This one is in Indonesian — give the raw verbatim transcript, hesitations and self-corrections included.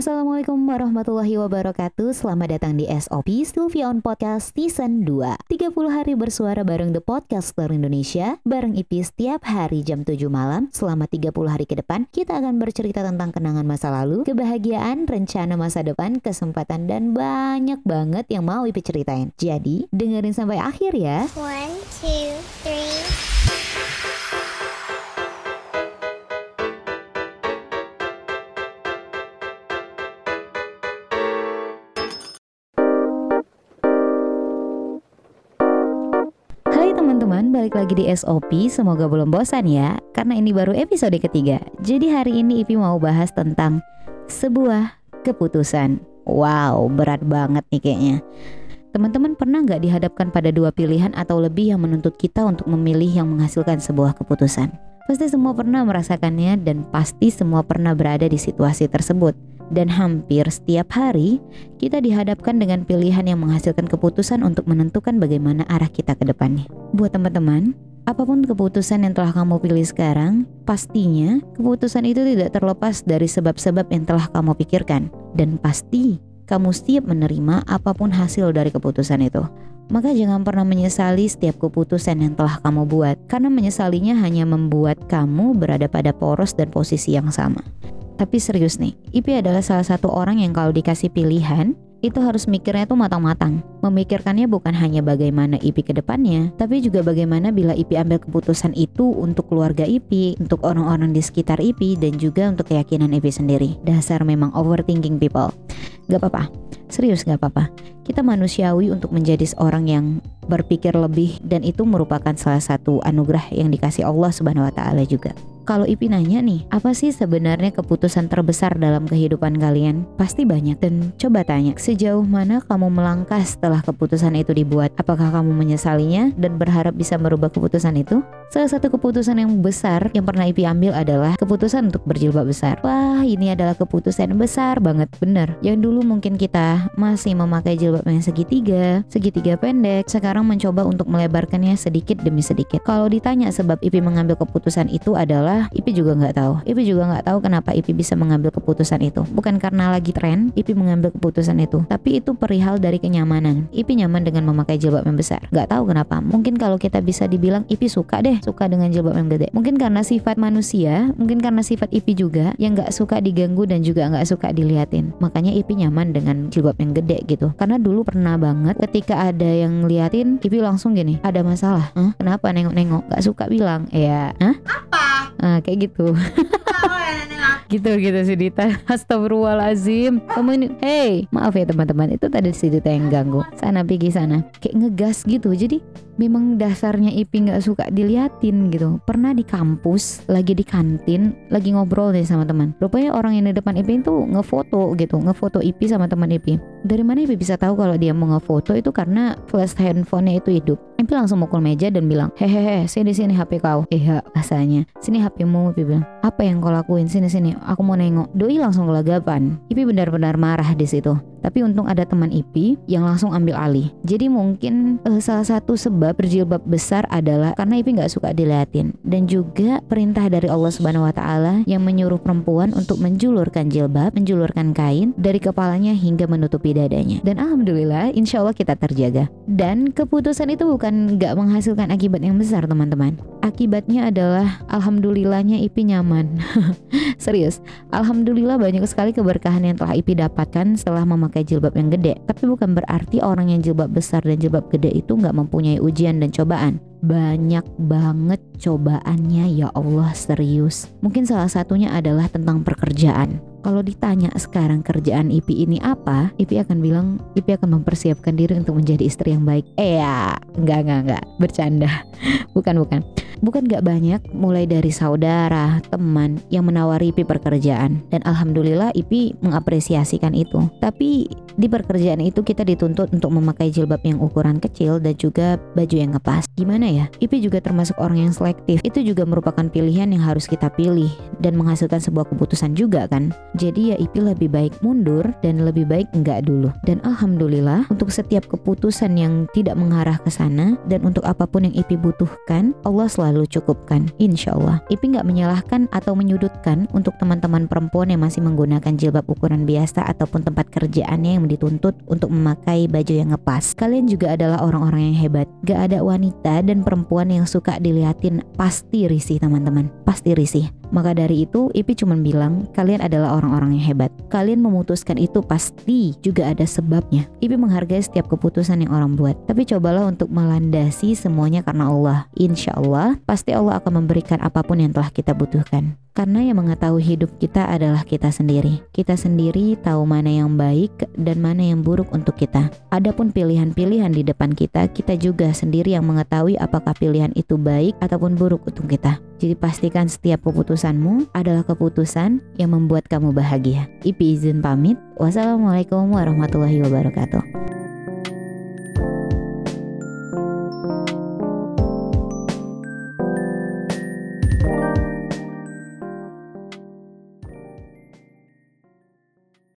Assalamualaikum warahmatullahi wabarakatuh. Selamat datang di S O P Sylvia on Podcast Season dua, tiga puluh hari bersuara bareng The Podcaster Indonesia, bareng I P setiap hari jam tujuh malam. Selama tiga puluh hari ke depan, kita akan bercerita tentang kenangan masa lalu, kebahagiaan, rencana masa depan, kesempatan, dan banyak banget yang mau I P ceritain. Jadi, dengerin sampai akhir ya. One, two, three. Teman-teman, balik lagi di S O P, semoga belum bosan ya, karena ini baru episode ketiga. Jadi hari ini Ipi mau bahas tentang sebuah keputusan. Wow, berat banget nih kayaknya. Teman-teman pernah gak dihadapkan pada dua pilihan atau lebih yang menuntut kita untuk memilih yang menghasilkan sebuah keputusan? Pasti semua pernah merasakannya dan pasti semua pernah berada di situasi tersebut. Dan hampir setiap hari, kita dihadapkan dengan pilihan yang menghasilkan keputusan untuk menentukan bagaimana arah kita ke depannya. Buat teman-teman, apapun keputusan yang telah kamu pilih sekarang, pastinya keputusan itu tidak terlepas dari sebab-sebab yang telah kamu pikirkan. Dan pasti, kamu siap menerima apapun hasil dari keputusan itu. Maka jangan pernah menyesali setiap keputusan yang telah kamu buat, karena menyesalinya hanya membuat kamu berada pada poros dan posisi yang sama. Tapi serius nih, I P adalah salah satu orang yang kalau dikasih pilihan, itu harus mikirnya tuh matang-matang. Memikirkannya bukan hanya bagaimana I P ke depannya, tapi juga bagaimana bila I P ambil keputusan itu untuk keluarga I P, untuk orang-orang di sekitar I P, dan juga untuk keyakinan I P sendiri. Dasar memang overthinking people. Gak apa-apa, serius gak apa-apa. Kita manusiawi untuk menjadi seorang yang berpikir lebih, dan itu merupakan salah satu anugerah yang dikasih Allah Subhanahu Wa Taala juga. Kalau Ipi nanya nih, apa sih sebenarnya keputusan terbesar dalam kehidupan kalian? Pasti banyak, dan coba tanya, sejauh mana kamu melangkah setelah keputusan itu dibuat? Apakah kamu menyesalinya dan berharap bisa merubah keputusan itu? Salah satu keputusan yang besar yang pernah Ipi ambil adalah keputusan untuk berjilbab besar. Wah, ini adalah keputusan besar banget, bener. Yang dulu mungkin kita masih memakai jilbab yang segitiga, segitiga pendek, sekarang mencoba untuk melebarkannya sedikit demi sedikit. Kalau ditanya sebab Ipi mengambil keputusan itu adalah, Ipi juga gak tahu. Ipi juga gak tahu kenapa Ipi bisa mengambil keputusan itu. Bukan karena lagi tren Ipi mengambil keputusan itu, tapi itu perihal dari kenyamanan. Ipi nyaman dengan memakai jilbab yang besar. Gak tahu kenapa. Mungkin kalau kita bisa dibilang Ipi suka deh, suka dengan jilbab yang gede. Mungkin karena sifat manusia, mungkin karena sifat Ipi juga yang gak suka diganggu dan juga gak suka diliatin. Makanya Ipi nyaman dengan jilbab yang gede gitu. Karena dulu pernah banget ketika ada yang ngeliatin, Ipi langsung gini, ada masalah? Huh? Kenapa nengok-nengok? Gak suka bilang. Ya huh? Apa? Nah, kayak gitu. Gitu-gitu si Dita. Astagfirullahalazim. Kamu ini, hey, maaf ya teman-teman, itu tadi si Dita yang ganggu. Sana pergi sana. Kayak ngegas gitu. Jadi memang dasarnya Ipi gak suka diliatin gitu. Pernah di kampus, lagi di kantin, lagi ngobrol nih sama teman. Rupanya orang yang di depan Ipi itu ngefoto gitu, ngefoto Ipi sama teman Ipi. Dari mana Ipi bisa tahu kalau dia mau ngefoto itu? Karena flash handphonenya itu hidup. Ipi langsung mukul meja dan bilang, hehehe, sini sini H P kau. Iya, rasanya. Sini H P-mu, Ipi bilang. Apa yang kau lakuin? Sini sini, aku mau nengok. Doi langsung gelagapan. Ipi benar-benar marah di situ. Tapi untung ada teman Ipi yang langsung ambil alih. Jadi mungkin eh, salah satu sebab berjilbab besar adalah karena Ipi nggak suka diliatin, dan juga perintah dari Allah Subhanahu Wa Taala yang menyuruh perempuan untuk menjulurkan jilbab, menjulurkan kain dari kepalanya hingga menutupi dadanya. Dan alhamdulillah, insya Allah kita terjaga. Dan keputusan itu bukan nggak menghasilkan akibat yang besar, teman-teman. Akibatnya adalah alhamdulillahnya Ipi nyaman. Serius, alhamdulillah banyak sekali keberkahan yang telah Ipi dapatkan setelah memakai kayak jilbab yang gede. Tapi bukan berarti orang yang jilbab besar dan jilbab gede itu gak mempunyai ujian dan cobaan. Banyak banget cobaannya, ya Allah, serius. Mungkin salah satunya adalah tentang pekerjaan. Kalau ditanya sekarang kerjaan Ipi ini apa, Ipi akan bilang Ipi akan mempersiapkan diri untuk menjadi istri yang baik. Eh ya, enggak, enggak, enggak, bercanda. Bukan, bukan Bukan gak banyak, mulai dari saudara, teman yang menawari Ipi pekerjaan. Dan alhamdulillah Ipi mengapresiasikan itu. Tapi Di pekerjaan itu kita dituntut untuk memakai jilbab yang ukuran kecil dan juga baju yang ngepas. Gimana ya? I P juga termasuk orang yang selektif. Itu juga merupakan pilihan yang harus kita pilih dan menghasilkan sebuah keputusan juga kan. Jadi ya I P lebih baik mundur dan lebih baik enggak dulu. Dan Alhamdulillah untuk setiap keputusan yang tidak mengarah ke sana dan untuk apapun yang I P butuhkan, Allah selalu cukupkan. Insya Allah. I P enggak menyalahkan atau menyudutkan untuk teman-teman perempuan yang masih menggunakan jilbab ukuran biasa ataupun tempat kerjaannya yang dituntut untuk memakai baju yang ngepas. Kalian juga adalah orang-orang yang hebat. Gak ada wanita dan perempuan yang suka diliatin pasti risih teman-teman. Pasti risih. Maka dari itu Ipi cuma bilang kalian adalah orang-orang yang hebat. Kalian memutuskan itu pasti juga ada sebabnya. Ipi menghargai setiap keputusan yang orang buat. Tapi cobalah untuk melandasi semuanya karena Allah. Insya Allah pasti Allah akan memberikan apapun yang telah kita butuhkan. Karena yang mengetahui hidup kita adalah kita sendiri. Kita sendiri tahu mana yang baik dan mana yang buruk untuk kita. Adapun pilihan-pilihan di depan kita, kita juga sendiri yang mengetahui apakah pilihan itu baik ataupun buruk untuk kita. Jadi pastikan setiap keputusanmu adalah keputusan yang membuat kamu bahagia. Ipi izin pamit. Wassalamualaikum warahmatullahi wabarakatuh.